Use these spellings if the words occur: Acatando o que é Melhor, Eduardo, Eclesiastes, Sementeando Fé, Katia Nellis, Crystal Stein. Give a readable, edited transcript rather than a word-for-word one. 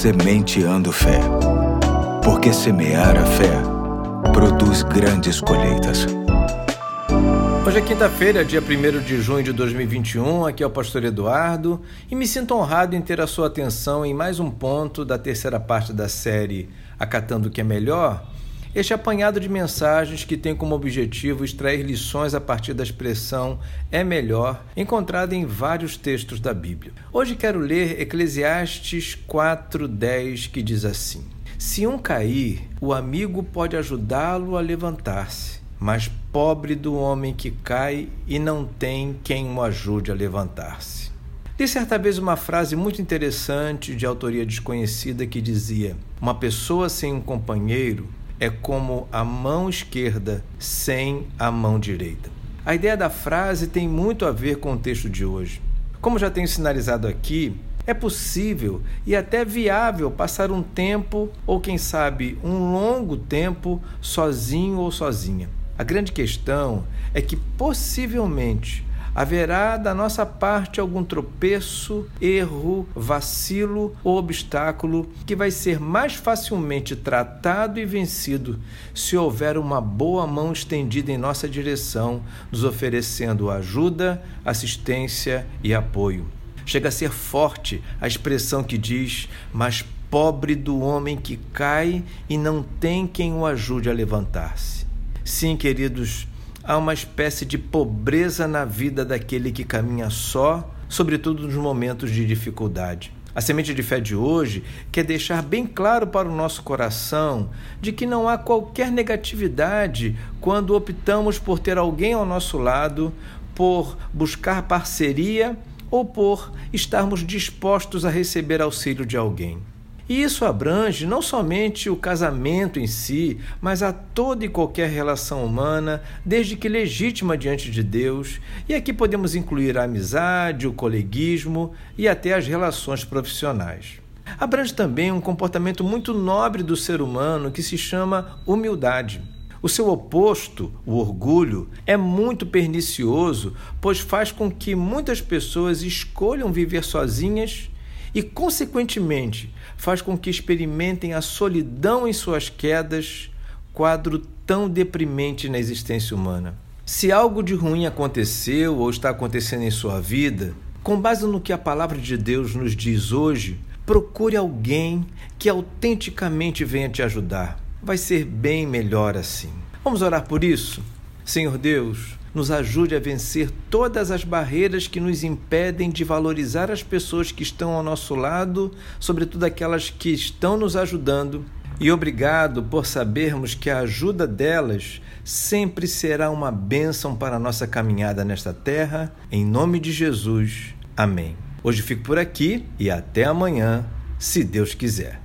Sementeando Fé. Porque semear a fé produz grandes colheitas. Hoje é quinta-feira, dia 1º de junho de 2021, aqui é o pastor Eduardo e me sinto honrado em ter a sua atenção em mais um ponto da terceira parte da série Acatando o que é Melhor, este apanhado de mensagens que tem como objetivo extrair lições a partir da expressão é melhor, encontrada em vários textos da Bíblia. Hoje quero ler Eclesiastes 4:10, que diz assim: se um cair, o amigo pode ajudá-lo a levantar-se, mas pobre do homem que cai e não tem quem o ajude a levantar-se. Li certa vez uma frase muito interessante de autoria desconhecida que dizia: uma pessoa sem um companheiro é como a mão esquerda sem a mão direita. A ideia da frase tem muito a ver com o texto de hoje. Como já tenho sinalizado aqui, é possível e até viável passar um tempo, ou quem sabe um longo tempo, sozinho ou sozinha. A grande questão é que possivelmente haverá da nossa parte algum tropeço, erro, vacilo ou obstáculo que vai ser mais facilmente tratado e vencido se houver uma boa mão estendida em nossa direção, nos oferecendo ajuda, assistência e apoio. Chega a ser forte a expressão que diz: mas pobre do homem que cai e não tem quem o ajude a levantar-se. Sim, queridos, há uma espécie de pobreza na vida daquele que caminha só, sobretudo nos momentos de dificuldade. A semente de fé de hoje quer deixar bem claro para o nosso coração de que não há qualquer negatividade quando optamos por ter alguém ao nosso lado, por buscar parceria ou por estarmos dispostos a receber auxílio de alguém. E isso abrange não somente o casamento em si, mas a toda e qualquer relação humana, desde que legítima diante de Deus. E aqui podemos incluir a amizade, o coleguismo e até as relações profissionais. Abrange também um comportamento muito nobre do ser humano que se chama humildade. O seu oposto, o orgulho, é muito pernicioso, pois faz com que muitas pessoas escolham viver sozinhas e, consequentemente, faz com que experimentem a solidão em suas quedas, quadro tão deprimente na existência humana. Se algo de ruim aconteceu ou está acontecendo em sua vida, com base no que a palavra de Deus nos diz hoje, procure alguém que autenticamente venha te ajudar. Vai ser bem melhor assim. Vamos orar por isso? Senhor Deus, nos ajude a vencer todas as barreiras que nos impedem de valorizar as pessoas que estão ao nosso lado, sobretudo aquelas que estão nos ajudando. E obrigado por sabermos que a ajuda delas sempre será uma bênção para a nossa caminhada nesta terra. Em nome de Jesus. Amém. Hoje fico por aqui e até amanhã, se Deus quiser.